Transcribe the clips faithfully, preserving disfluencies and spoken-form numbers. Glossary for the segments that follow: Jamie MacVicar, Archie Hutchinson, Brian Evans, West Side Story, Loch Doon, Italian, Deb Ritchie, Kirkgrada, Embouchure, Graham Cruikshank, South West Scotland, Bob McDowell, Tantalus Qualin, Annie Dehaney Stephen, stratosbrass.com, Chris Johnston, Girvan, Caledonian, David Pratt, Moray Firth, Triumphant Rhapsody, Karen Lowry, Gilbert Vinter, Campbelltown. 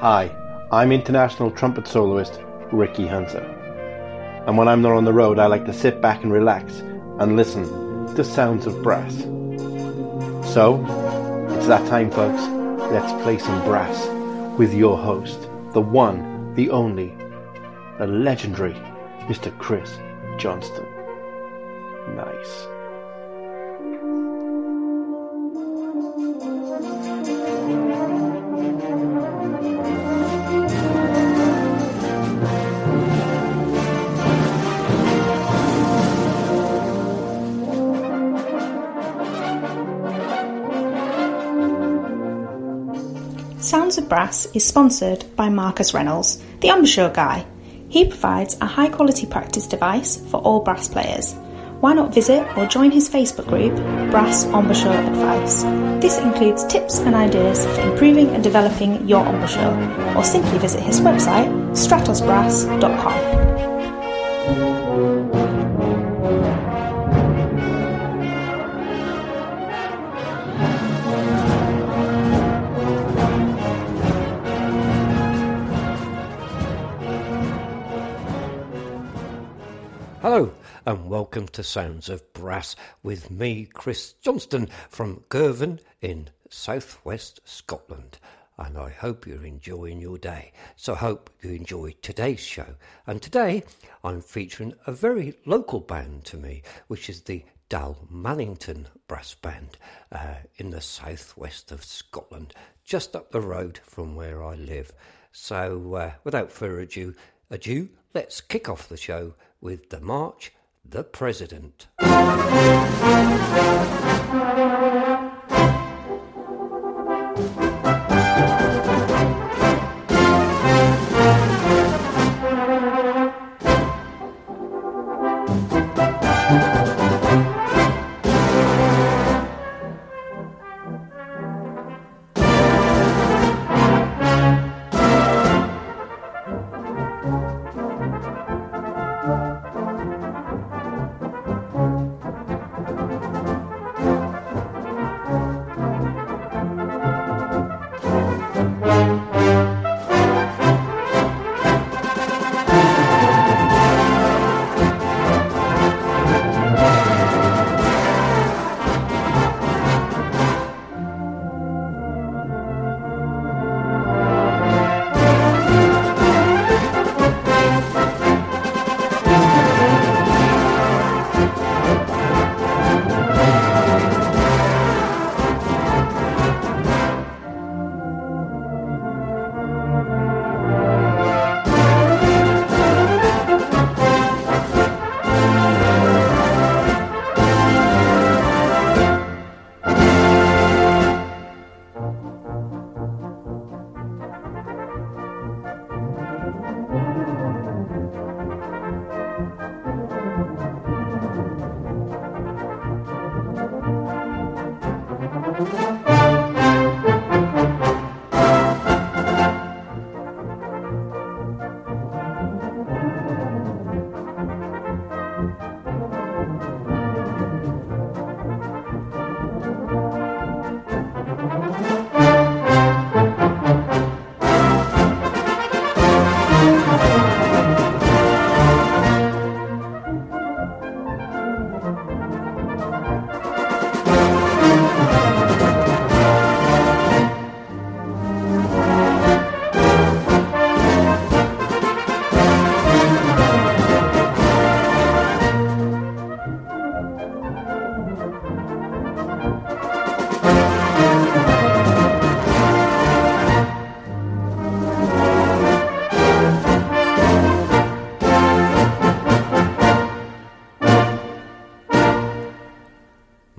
Hi, I'm international trumpet soloist Ricky Hunter, and when I'm not on the road I like to sit back and relax and listen to Sounds of Brass. So, it's that time folks, let's play some brass with your host, the one, the only, the legendary Mister Chris Johnston. Nice. Sounds of Brass is sponsored by Marcus Reynolds, the Embouchure guy. He provides a high-quality practice device for all brass players. Why not visit or join his Facebook group, Brass Embouchure Advice? This includes tips and ideas for improving and developing your embouchure, or simply visit his website, stratos brass dot com. Hello and welcome to Sounds of Brass with me, Chris Johnston, from Girvan in South West Scotland. And I hope you're enjoying your day. So I hope you enjoy today's show. And today I'm featuring a very local band to me, which is the Dalmellington Brass Band uh, in the southwest of Scotland, just up the road from where I live. So uh, without further ado, adieu, let's kick off the show with the march, The President.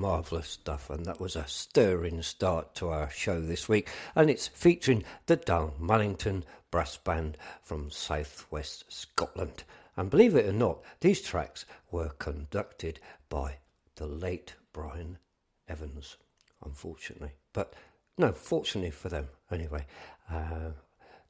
Marvellous stuff, and that was a stirring start to our show this week, and it's featuring the Dalmellington Brass Band from South West Scotland. And believe it or not, these tracks were conducted by the late Brian Evans, unfortunately. But no, fortunately for them, anyway. Uh,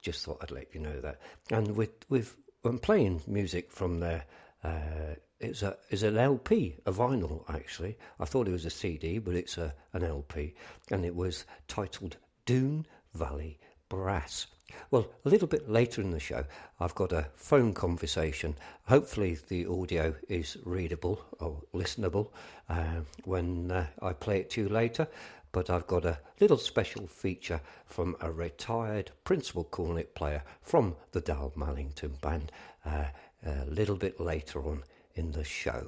just thought I'd let you know that. And we've, we've been playing music from their... Uh, It's a is an L P, a vinyl actually. I thought it was a C D, but it's a an L P, and it was titled Doon Valley Brass. Well, a little bit later in the show, I've got a phone conversation. Hopefully, the audio is readable or listenable uh, when uh, I play it to you later. But I've got a little special feature from a retired principal cornet player from the Dalmellington Band uh, a little bit later on in the show.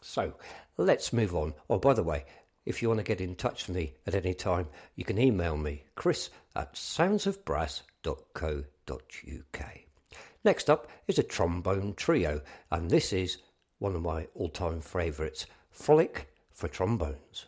So let's move on. Oh, by the way, if you want to get in touch with me at any time, you can email me, Chris at sounds of brass dot co dot uk. Next up is a trombone trio, and this is one of my all-time favourites, Frolic for Trombones.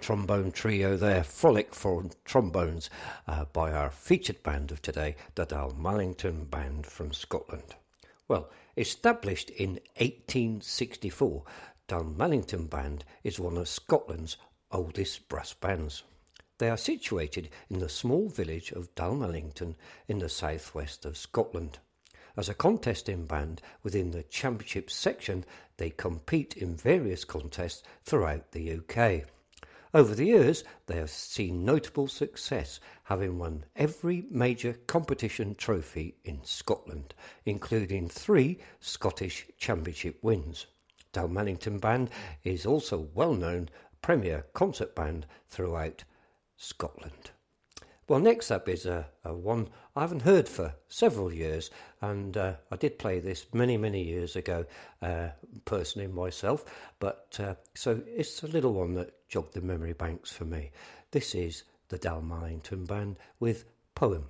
Trombone trio there, Frolic for Trombones, uh, by our featured band of today, the Dalmellington Band from Scotland. Well, established in eighteen sixty-four, Dalmellington Band is one of Scotland's oldest brass bands. They are situated in the small village of Dalmellington in the southwest of Scotland. As a contesting band within the Championship section, they compete in various contests throughout the U K. Over the years, they have seen notable success, having won every major competition trophy in Scotland, including three Scottish Championship wins. Dalmellington Band is also a well-known premier concert band throughout Scotland. Well, next up is a, a one I haven't heard for several years, and uh, I did play this many, many years ago, uh, personally myself, but uh, so it's a little one that jogged the memory banks for me. This is the Dalmellington Band with Poem.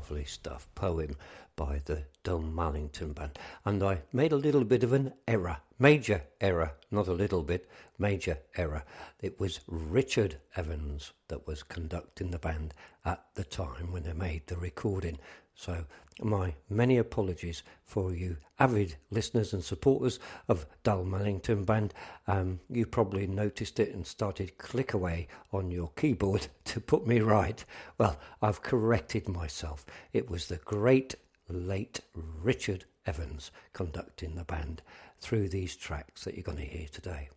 lovely stuff poem by the Dalmellington Band. And I made a little bit of an error, major error, not a little bit, major error. It was Richard Evans that was conducting the band at the time when they made the recording. So my many apologies for you avid listeners and supporters of Dalmellington Band. Um, you probably noticed it and started click away on your keyboard to put me right. Well, I've corrected myself. It was the great late Richard Evans conducting the band through these tracks that you're going to hear today.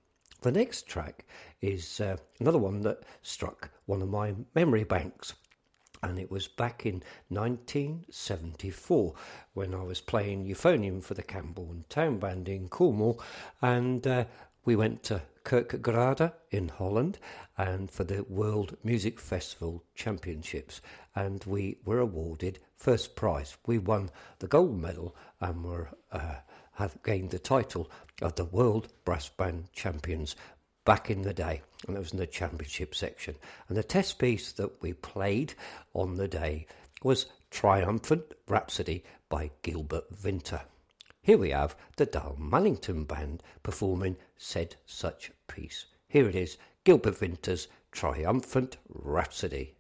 The next track is uh, another one that struck one of my memory banks. And it was back in nineteen seventy-four when I was playing euphonium for the Camborne Town Band in Cornwall, and uh, we went to Kirkgrada in Holland and for the World Music Festival Championships, and we were awarded first prize. We won the gold medal and were uh, have gained the title of the World Brass Band Champions back in the day, and it was in the championship section. And the test piece that we played on the day was Triumphant Rhapsody by Gilbert Vinter. Here we have the Dalmellington Band performing said such piece. Here it is, Gilbert Vinter's Triumphant Rhapsody.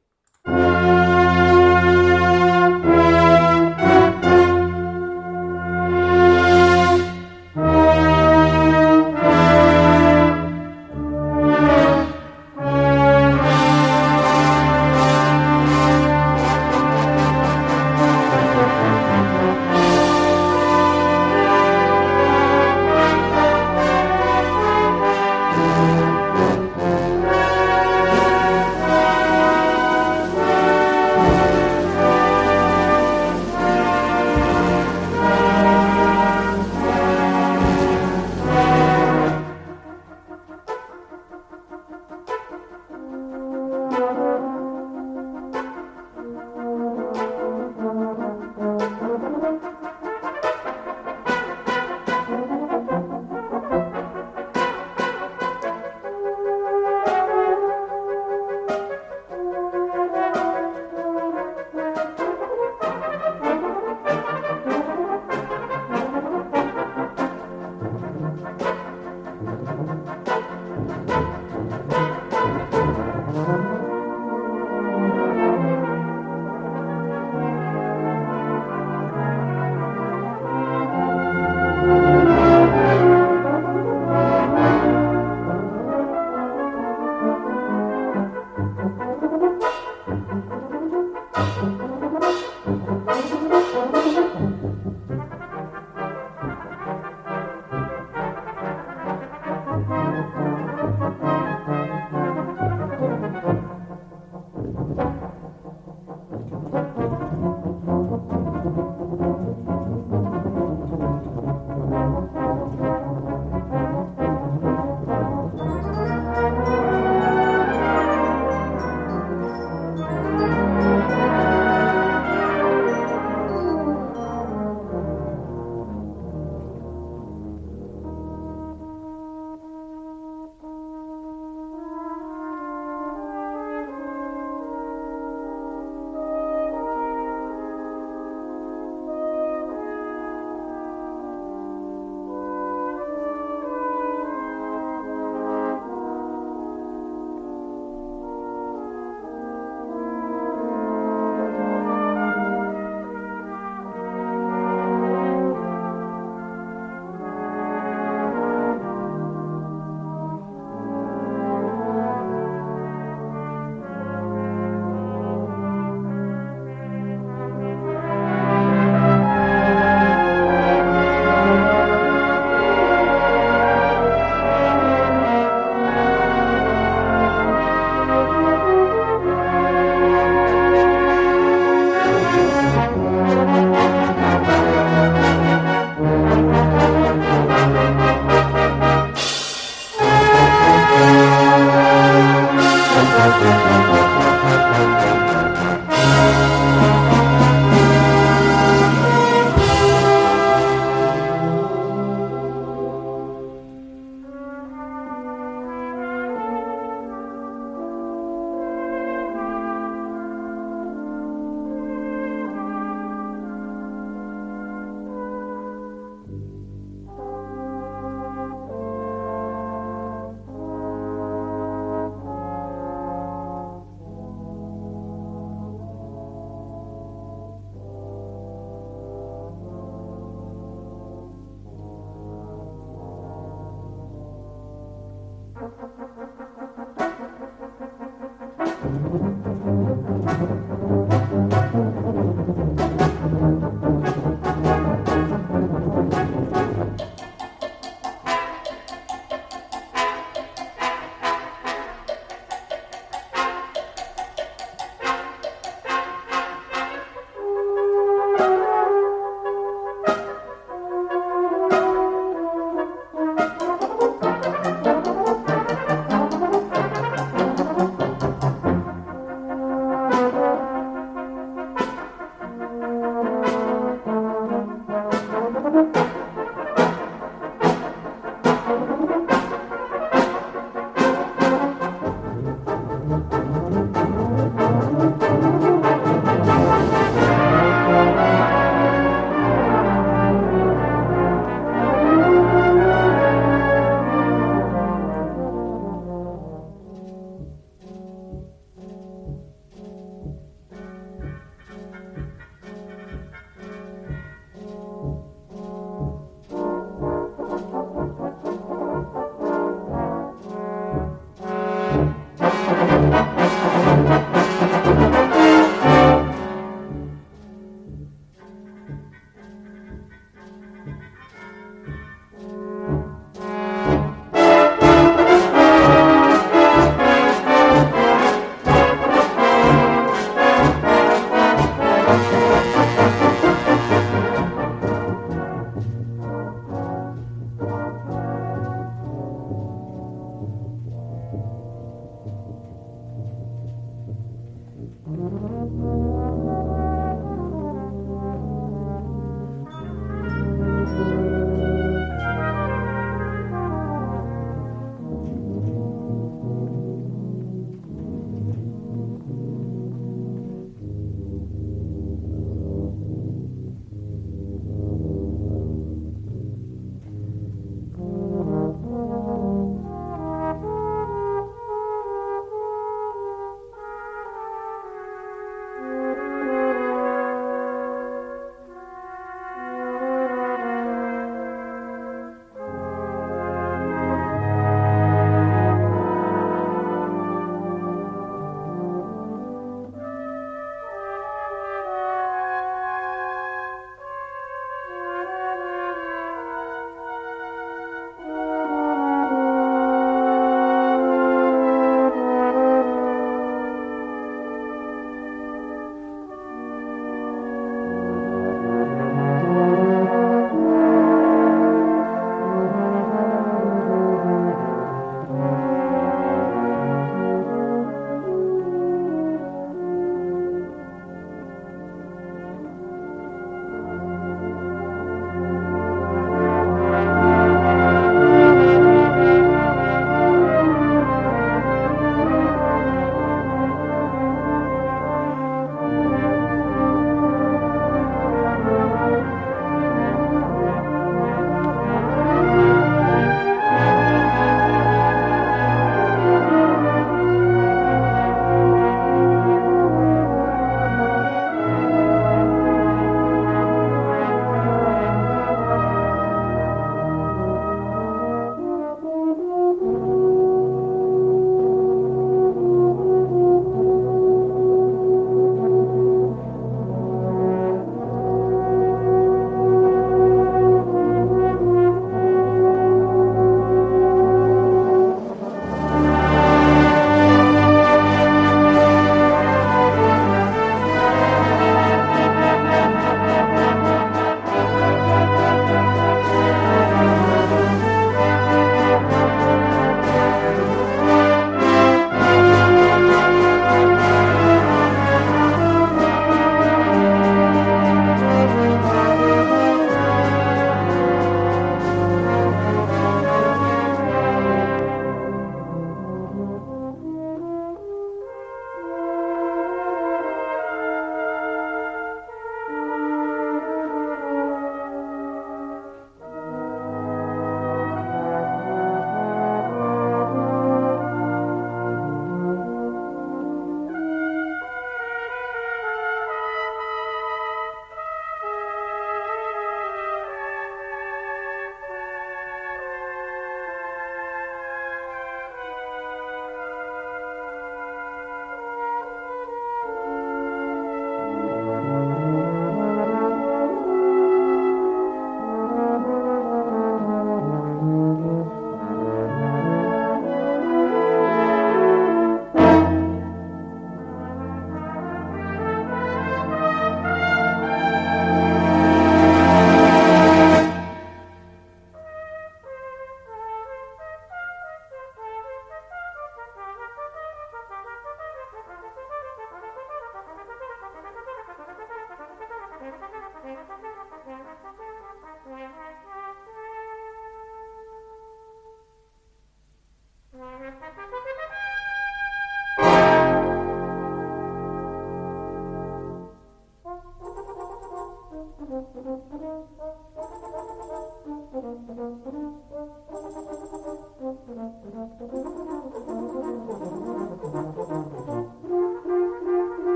Thank you.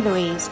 Mary Louise,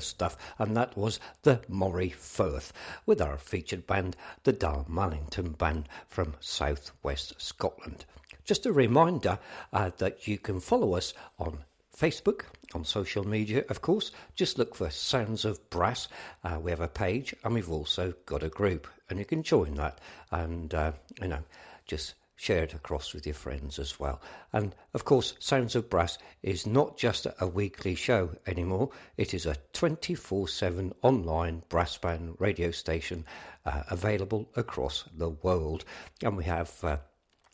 Stuff, and that was the Moray Firth with our featured band, the Dalmellington Band from South West Scotland. Just a reminder uh, that you can follow us on Facebook, on social media, of course. Just look for Sounds of Brass. Uh, we have a page, and we've also got a group, and you can join that, and uh, you know, just share it across with your friends as well. And of course, Sounds of Brass is not just a weekly show anymore. It is a twenty-four seven online brass band radio station uh, available across the world. And we have uh,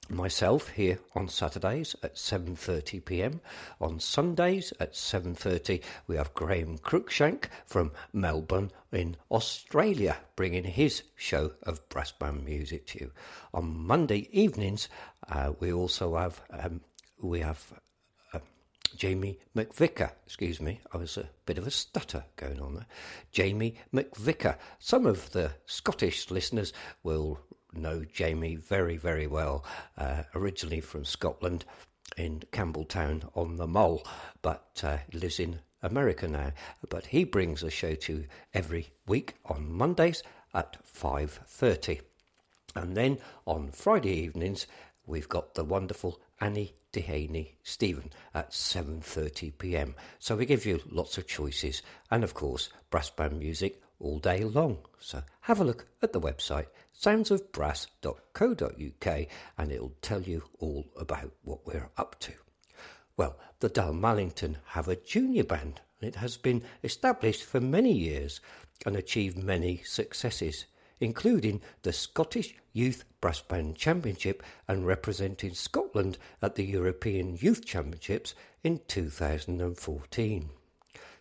myself here on Saturdays at seven thirty p m. On Sundays at seven thirty, we have Graham Cruikshank from Melbourne in Australia, bringing his show of brass band music to you. On Monday evenings, uh, we also have um, we have uh, Jamie MacVicar. Excuse me, I was a bit of a stutter going on there. Jamie MacVicar. Some of the Scottish listeners will know Jamie very, very well, uh, originally from Scotland in Campbelltown on the Mole, but uh, lives in America now. But he brings a show to you every week on Mondays at five thirty. And then on Friday evenings, we've got the wonderful Annie Dehaney Stephen at seven thirty p m. So we give you lots of choices and, of course, brass band music all day long. So have a look at the website sounds of brass dot co dot u k and it'll tell you all about what we're up to. Well, the Dalmellington have a junior band, and it has been established for many years and achieved many successes, including the Scottish Youth Brass Band Championship and representing Scotland at the European Youth Championships in two thousand fourteen.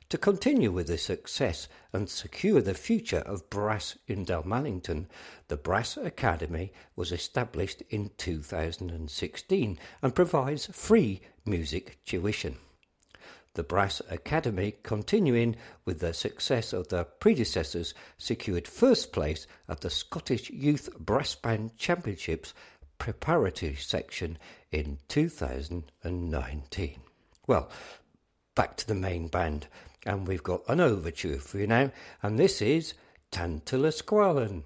To continue with this success and secure the future of brass in Dalmellington, the Brass Academy was established in two thousand sixteen and provides free music tuition. The Brass Academy, continuing with the success of their predecessors, secured first place at the Scottish Youth Brass Band Championships preparatory section in two thousand nineteen. Well, back to the main band, and we've got an overture for you now, and this is Tantalus Qualin.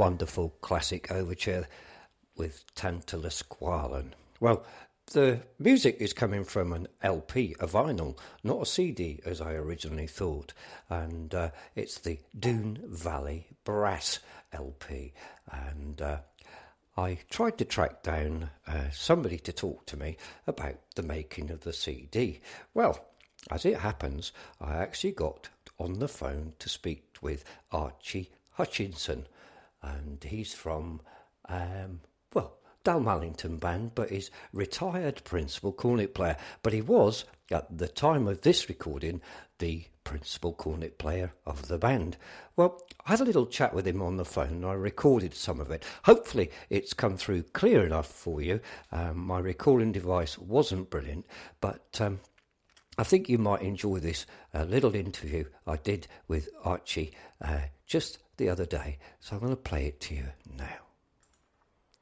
wonderful classic overture with Tantalus Qualin. Well, the music is coming from an L P, a vinyl, not a C D as I originally thought, and uh, it's the Doon Valley Brass L P, and uh, I tried to track down uh, somebody to talk to me about the making of the C D. Well, as it happens, I actually got on the phone to speak with Archie Hutchinson, and he's from, um, well, Dalmellington Band, but he's retired principal cornet player. But he was, at the time of this recording, the principal cornet player of the band. Well, I had a little chat with him on the phone and I recorded some of it. Hopefully it's come through clear enough for you. Um, my recording device wasn't brilliant, but um, I think you might enjoy this uh, little interview I did with Archie uh, just the other day. So I'm going to play it to you now.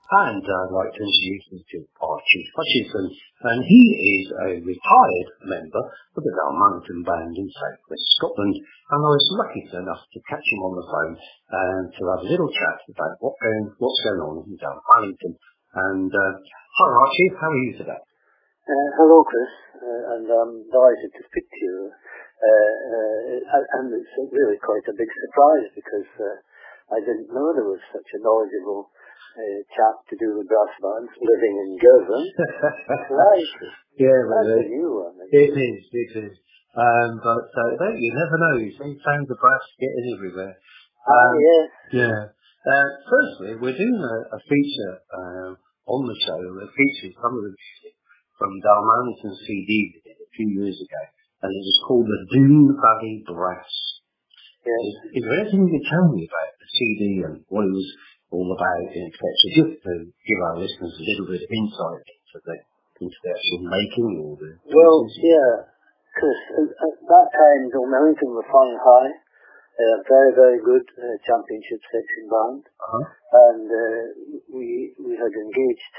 And I'd like to introduce you to Archie Hutchinson, and he is a retired member of the Dalmellington Band in South West Scotland, and I was lucky enough to catch him on the phone and to have a little chat about what going, what's going on in Dalmellington. And uh, hi Archie, how are you today? Uh, hello Chris, uh, and I'm delighted to speak to you, uh, uh, and it's really quite a big surprise because uh, I didn't know there was such a knowledgeable Uh, chap to do with brass bands, living in Girvan. Right. Yeah, well, that's a new one. It is, it is. Um, but uh, don't you never know, you see, sounds of brass getting everywhere. Um, ah, yes. Yeah. Uh, firstly, we're doing a, a feature uh, on the show that features some of the music from Dalmellington's C D a few years ago, and it was called the Doon Valley Brass. Yes. Is, is there anything you can tell me about the C D and what it was all about, and et cetera, just to give our listeners a little bit of insight into the, into the actual making or the... Well, yeah, because at that time, Dalmellington were flying high, a uh, very, very good uh, championship section band, uh-huh. and uh, we we had engaged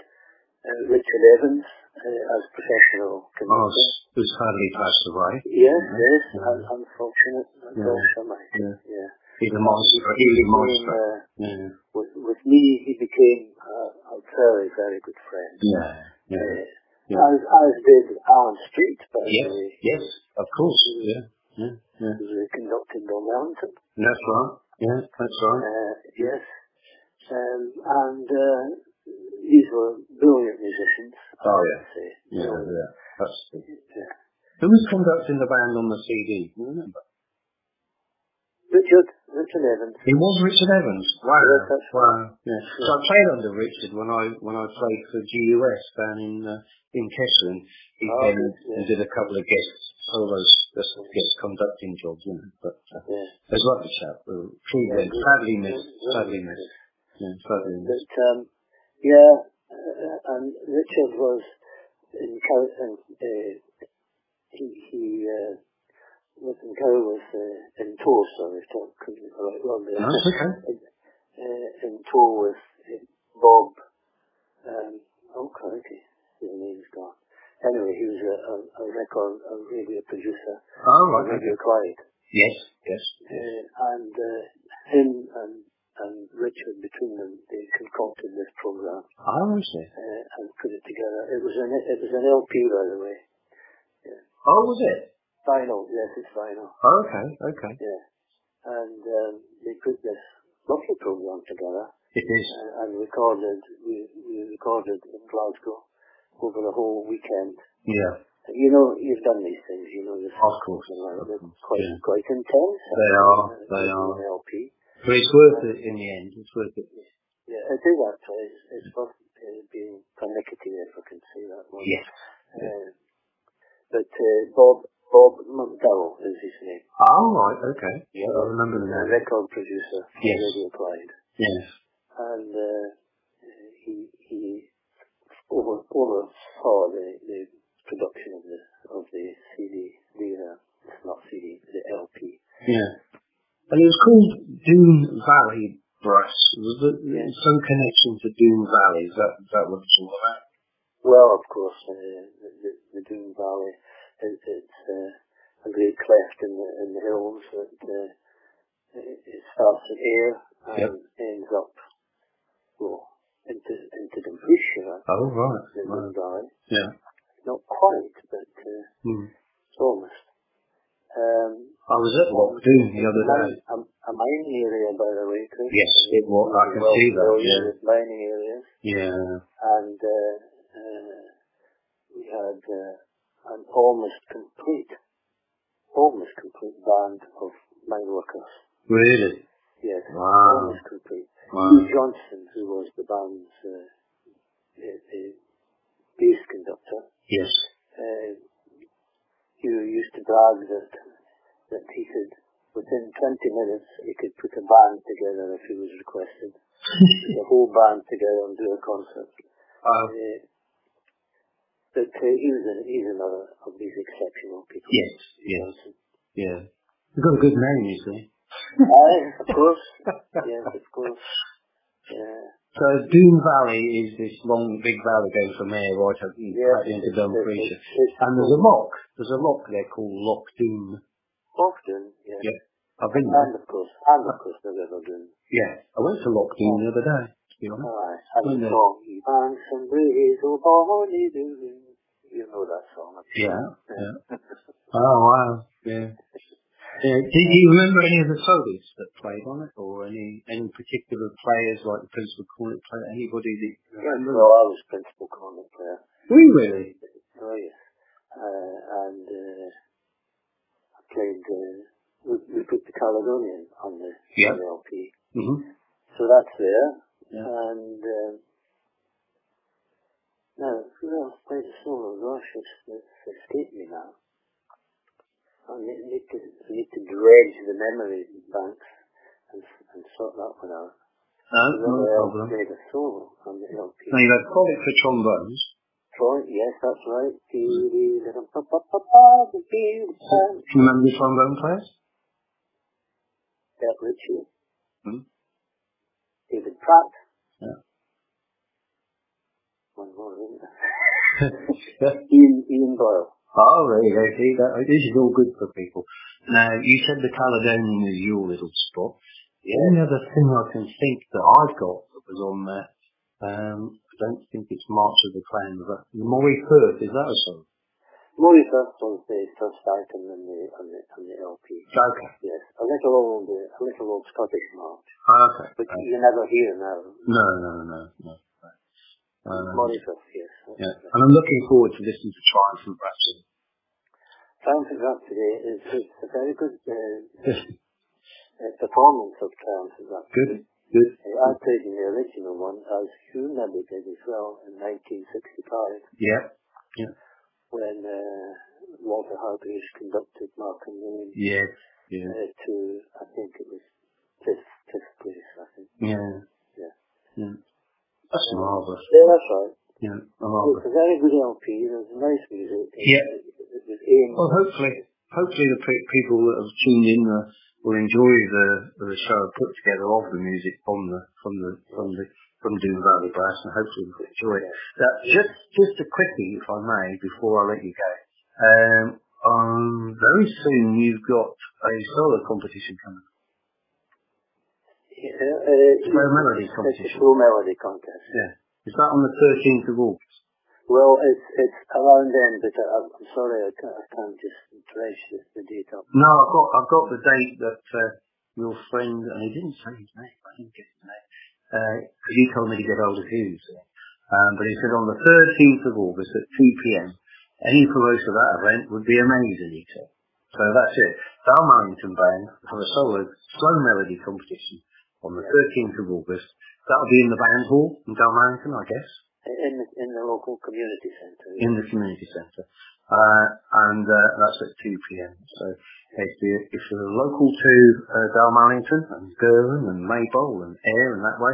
uh, Richard Evans uh, as professional conductor. Oh, who's hardly passed away. Yes, mm-hmm. yes, yeah. unfortunate, unfortunate, yeah. yeah. yeah. He's a monster. He's a monster. Uh, yeah. with, with me, he became uh, a very, very good friend. Yeah, yeah. Uh, yeah. As, as did Alan Street, by the way. Yes, of course. Yeah, yeah. yeah. He was conducting Dalmellington. That's right. Yeah, that's right. Uh, yes. Um, and uh, these were brilliant musicians. Oh, yeah. Say. Yeah, so, yeah. That's the... yeah. Who was conducting the band on the C D? Do you remember? Richard, Richard Evans. It was Richard Evans. Wow. Yes, that's wow. Yeah. Yeah. So I played under Richard when I when I played for G U S down in uh, in Kesselin. He oh, came and yeah. did a couple of guest solos, just guest conducting jobs, you know. But uh, yeah. it was lovely chat. We were truly yeah, sadly missed, sadly missed, yeah, sadly missed. But um, yeah, uh, and Richard was in Caledonian. Uh, he he. Uh, Listen, Kerr was uh, in tour, sorry, I couldn't get the right one there. That's okay. In, uh, in tour with uh, Bob, um, oh, crikey, his name's gone. Anyway, he was a, a, a record, a radio producer. Oh, right. Radio Clyde. Yes, yes. yes. Uh, and uh, him and, and Richard, between them, they concocted this programme. Oh, I see. Uh, and put it together. It was an, it was an L P, by the way. Yeah. Oh, was it? Vinyl, yes, it's vinyl. Oh, okay, okay. Yeah, and um, they put this lovely program together. It is. Uh, and recorded, we, we recorded in Glasgow over the whole weekend. Yeah. You know, you've done these things, you know. This of course. Like, they're quite, yeah. quite intense. They are, uh, they are. L P. But it's worth uh, it in the end, it's worth it. Yeah, I do that, so it's, it's worth uh, being pernickety, if I can say that one. Yes. Uh, yeah. But uh, Bob... Bob McDowell is his name. Oh, right, okay. Yeah, I remember the name. A record producer. Yes. Radio Clyde. Yes. And uh, he he over, oversaw the, the production of the of the C D, the uh, it's not C D, the L P. Yeah. And it was called Doon Valley Brass. Was there yes. some connection to Doon Valley? Is that is that what it's all about? Well, of course, uh, the, the, the Doon Valley. It, it's uh, a great cleft in the, in the hills that uh, it starts in air and yep. ends up Oh, right. In right. Doon Valley. Yeah. Not quite, but uh, mm. it's almost. Um, I was at Loch Doon the other day. A, a mining area, by the way, Chris. Yes, it was. I can well see that, yeah. Mining areas. Yeah. And uh, uh, we had uh, an almost complete, almost complete band of mine workers. Really? Yes. Wow. Almost complete. Wow. Hugh Johnson, who was the band's uh, the, the bass conductor. Yes. Uh, he used to brag that that he could, within twenty minutes, he could put a band together if he was requested. The whole band together and do a concert. Wow. Uh, but uh, he was a, he's another of these exceptional people. Yes. Yes. Johnson. Yeah. He's got a good name, you see. Aye, of course. Yes, of course. Yeah. So Doon Valley is this long, big valley going from here right up yes, into Dumfries. And there's a loch. There's a loch there called Loch Doon. Loch Doon, yeah. yeah. I've been there. And of course, and of course the River Doon. Yeah. I went to Loch Doon oh. the other day, to be honest. Aye. And the song, and some breeze of bonnie Doon. You know that song. Yeah. yeah. yeah. Oh, wow. Yeah. Uh, do you remember any of the soloists that played on it, or any any particular players like the principal cornet player? Anybody that you remember? Well, I was principal cornet player. Were you really? Oh yes. Uh, and uh, I played. Uh, we, we put the Caledonian on the, yeah. on the L P. Mm-hmm. So that's there. Yeah. And um, now who else played a solo? Gosh, it's, it's escaped me now. I need to, I need to dredge the memory banks and, and sort that one out. No, no problem. Played a solo on the L P. Now you had Frolic for trombones. Frolic, yes, that's right. Do you remember the trombone players? Deb Ritchie. Hmm? David Pratt. Yeah. One more, isn't there? Ian, Ian Doyle. Oh, really? Right, see, that, this is all good for people. Now, you said the Caledonian is your little spot. The yeah. only other thing I can think that I've got that was on there, um, I don't think it's March of the Clown, but the Moray Firth, is that a song? Moray Firth was the first item on the, on the, on the L P. Okay. Yes, a little old, a little old Scottish march. Okay. Which okay. you never hear now. No, no, no, no. Um, Monitor, yes. Yeah. And I'm looking forward to listening to Triumphant Rhapsody. Triumphant Rhapsody is, is a very good uh, uh, performance of Triumphant Rhapsody. Good, good. Uh, I played in the original one as Hugh Nebuchadnezzar as well in nineteen sixty-five. Yeah, yeah. When uh, Walter Hargrish conducted Markham Moon. Yes, yeah. Uh, to, I think it was fifth, fifth place, I think. Yeah. Yeah. yeah. That's um, marvellous. Yeah, that's right. Yeah, marvellous. It's a very good L P. There's nice music. Yeah. Well, hopefully, hopefully the people that have tuned in uh, will enjoy the the show put together of the music from the from the from the from Doon Valley Brass, and hopefully will enjoy it. Now, just just a quickie, if I may, before I let you go. Um, um, very soon you've got a solo competition coming. Yeah, uh, it's a slow melody competition. It's a slow melody contest. Yeah. Is that on the thirteenth of August? Well, it's it's around then, but I, I'm sorry, I can't, I can't just trace the, the date up. No, I've got I've got the date that uh, your friend, and he didn't say his name, I didn't get his name, because uh, he told me to get hold of Hughes. Um, but he said on the thirteenth of August at two p.m, any promotion of that event would be amazing, he said. So that's it. Dalmellington Band have a solo slow melody competition on the thirteenth of August. That'll be in the band hall in Dalmellington, I guess. In the, in the local community centre. Yeah. In the community centre. Uh, and uh, that's at two p.m. So if you're, if you're local to uh, Dalmellington and Girvan and Maybole and Ayr and that way,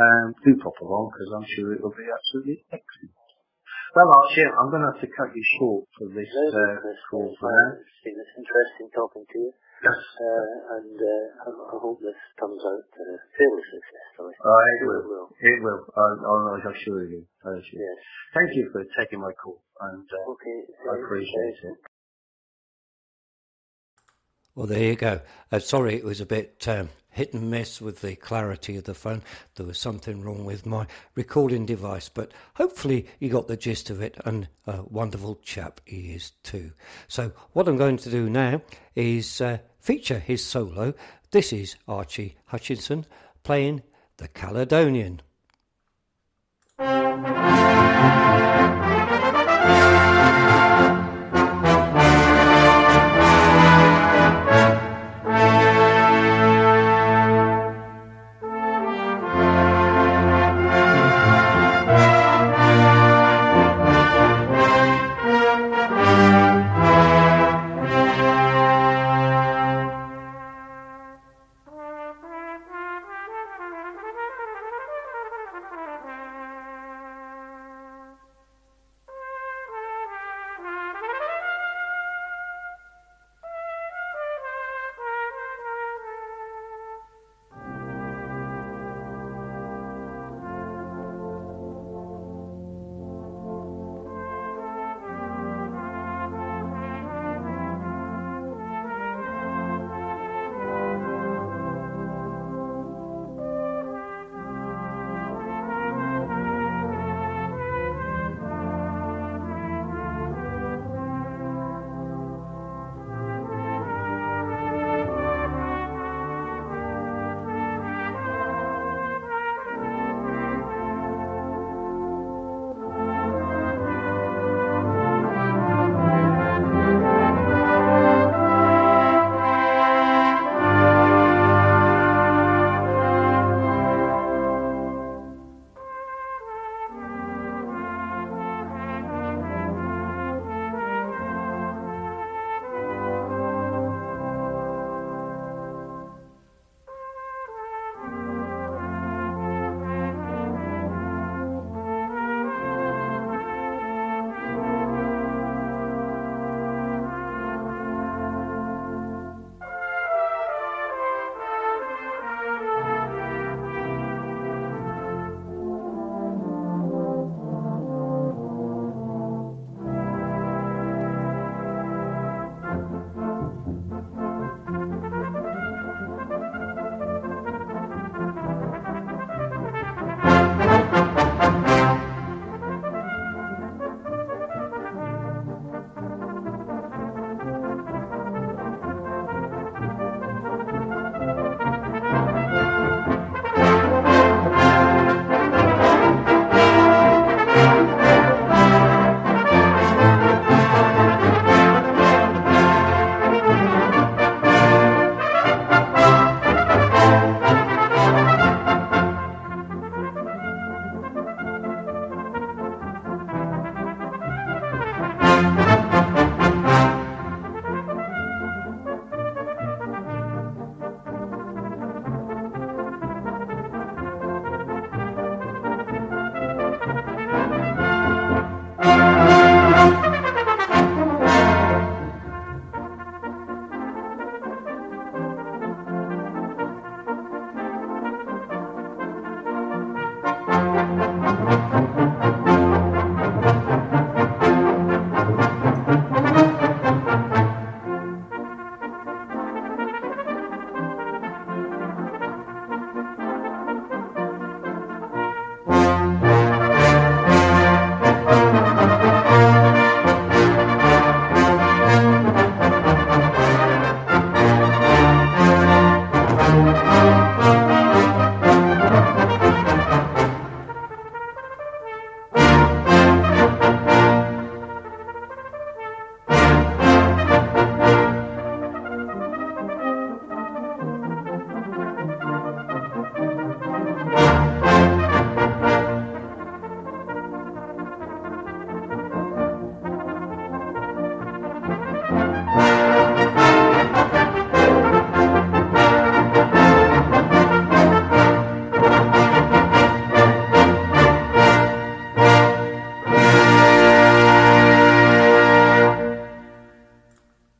um, do pop along because I'm sure it will be absolutely excellent. Well, Archie, I'm going to have to cut you short for this uh, call for now. It's been interesting talking to you. Yes. Uh, and uh, I, I hope this comes out uh, fairly successfully. Oh, it, will. it will. It will. I, I assure you. I assure you. Yes. Thank you for taking my call, and uh, okay. I appreciate okay. it. Well, there you go. Uh, sorry, it was a bit um, hit and miss with the clarity of the phone. There was something wrong with my recording device, but hopefully you got the gist of it, and a wonderful chap he is too. So what I'm going to do now is uh, feature his solo. This is Archie Hutchinson playing the Caledonian.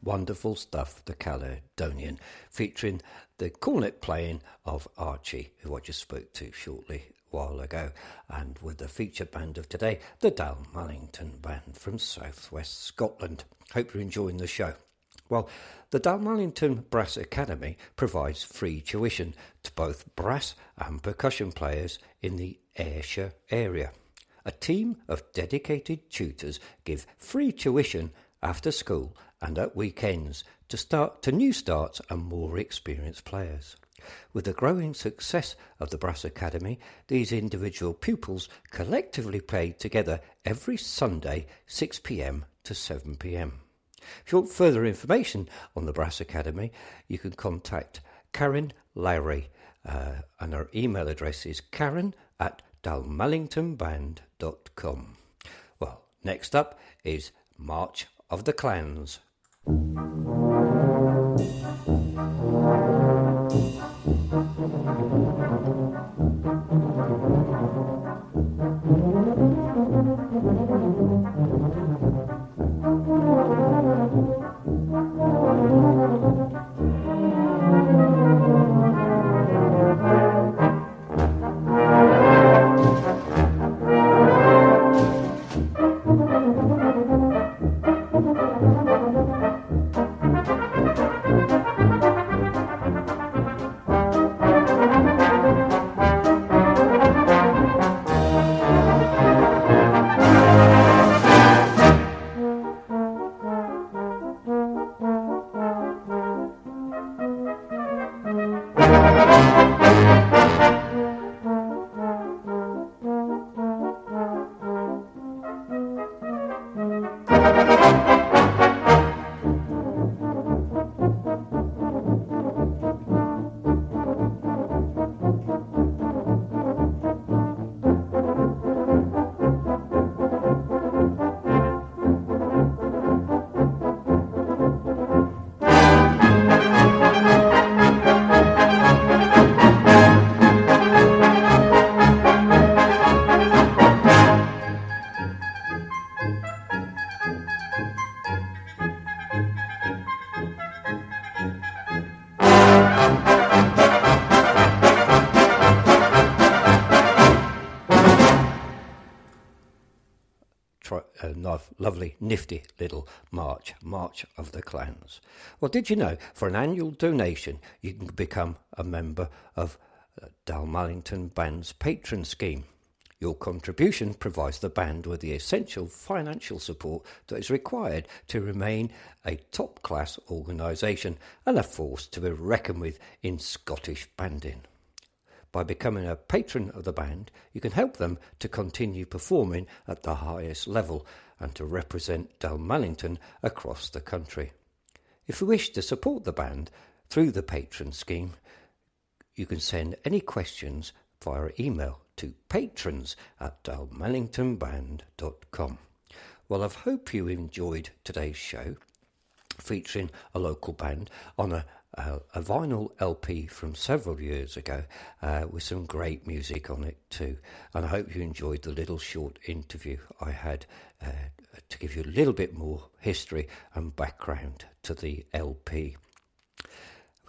Wonderful stuff, the Caledonian, featuring the cornet playing of Archie, who I just spoke to shortly a while ago, and with the feature band of today, the Dalmellington Band from South West Scotland. Hope you're enjoying the show. Well, the Dalmellington Brass Academy provides free tuition to both brass and percussion players in the Ayrshire area. A team of dedicated tutors give free tuition after school and at weekends to start to new starts and more experienced players. With the growing success of the Brass Academy, these individual pupils collectively play together every Sunday six p m to seven p m. If you want further information on the Brass Academy, you can contact Karen Lowry uh, and her email address is karen at dalmellington band dot com. Well, next up is March of the Clans. Lovely, nifty little march, March of the Clans. Well, did you know, for an annual donation, you can become a member of Dalmellington Band's patron scheme. Your contribution provides the band with the essential financial support that is required to remain a top-class organisation and a force to be reckoned with in Scottish banding. By becoming a patron of the band, you can help them to continue performing at the highest level and to represent Dalmellington across the country. If you wish to support the band through the patron scheme, you can send any questions via email to patrons at dalmellington band dot com. Well, I hope you enjoyed today's show featuring a local band on a Uh, a vinyl L P from several years ago uh, with some great music on it too, and I hope you enjoyed the little short interview I had uh, to give you a little bit more history and background to the L P.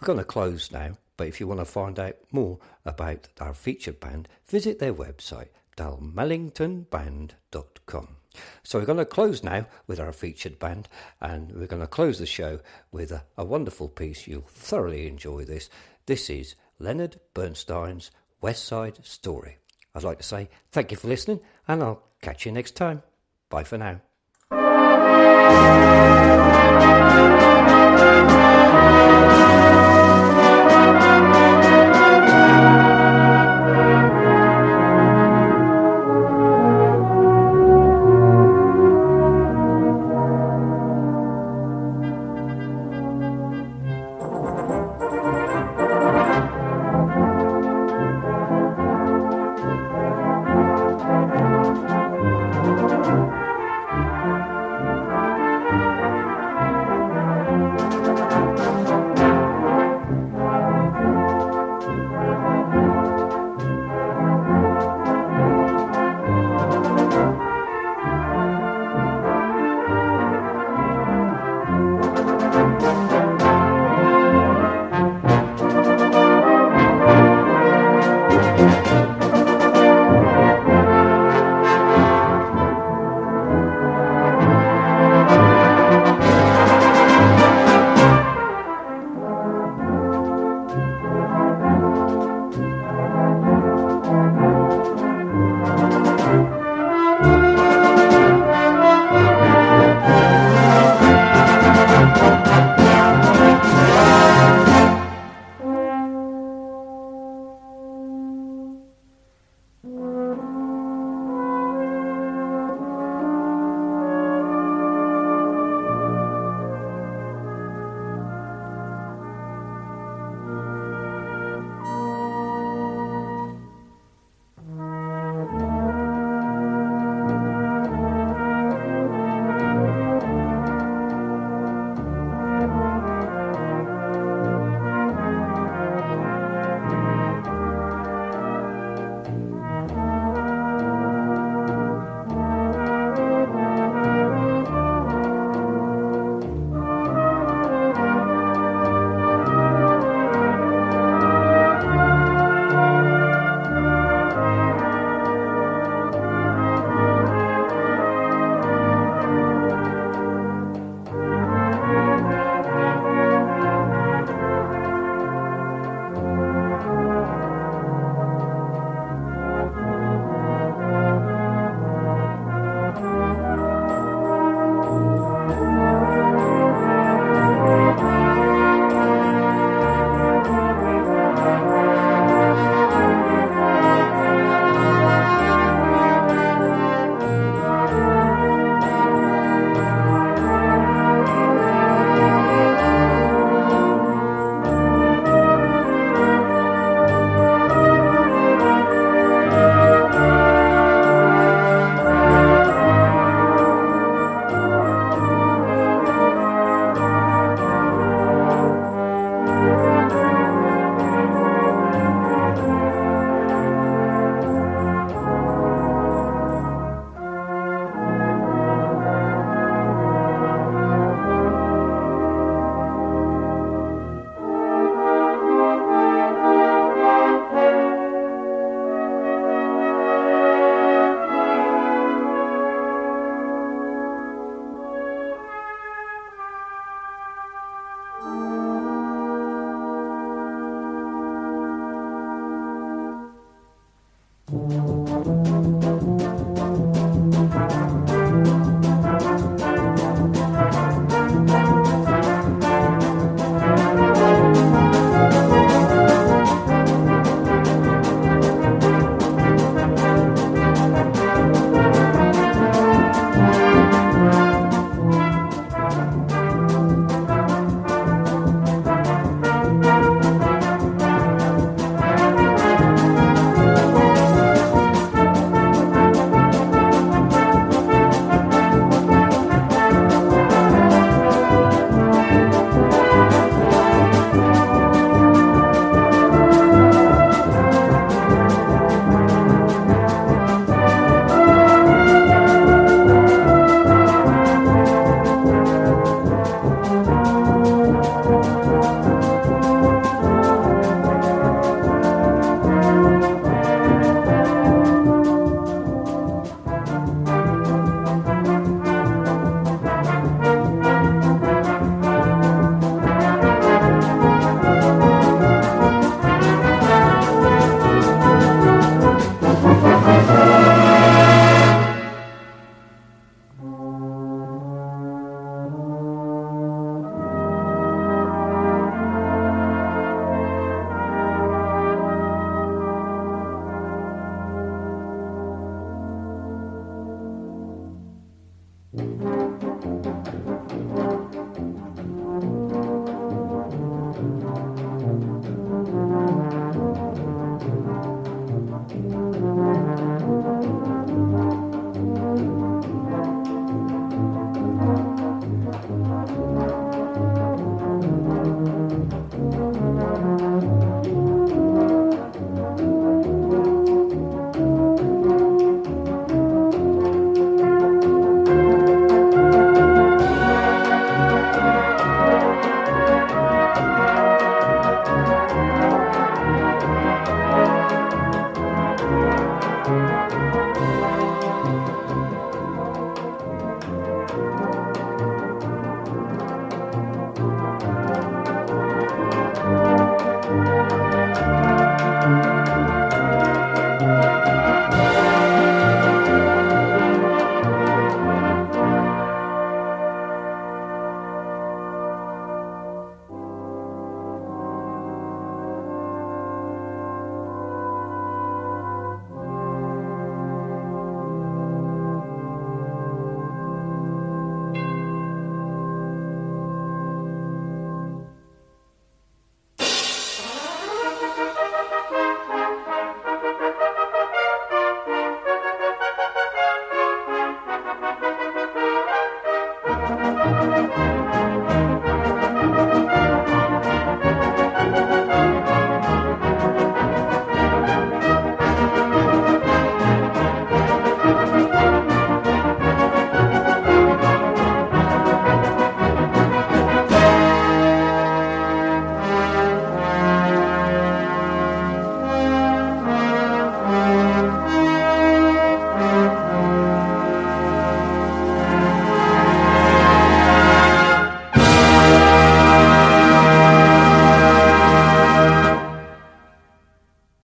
We're going to close now, but if you want to find out more about our featured band, visit their website dalmellington band dot com. So we're going to close now with our featured band, and we're going to close the show with a, a wonderful piece. You'll thoroughly enjoy this. This is Leonard Bernstein's West Side Story. I'd like to say thank you for listening, and I'll catch you next time. Bye for now.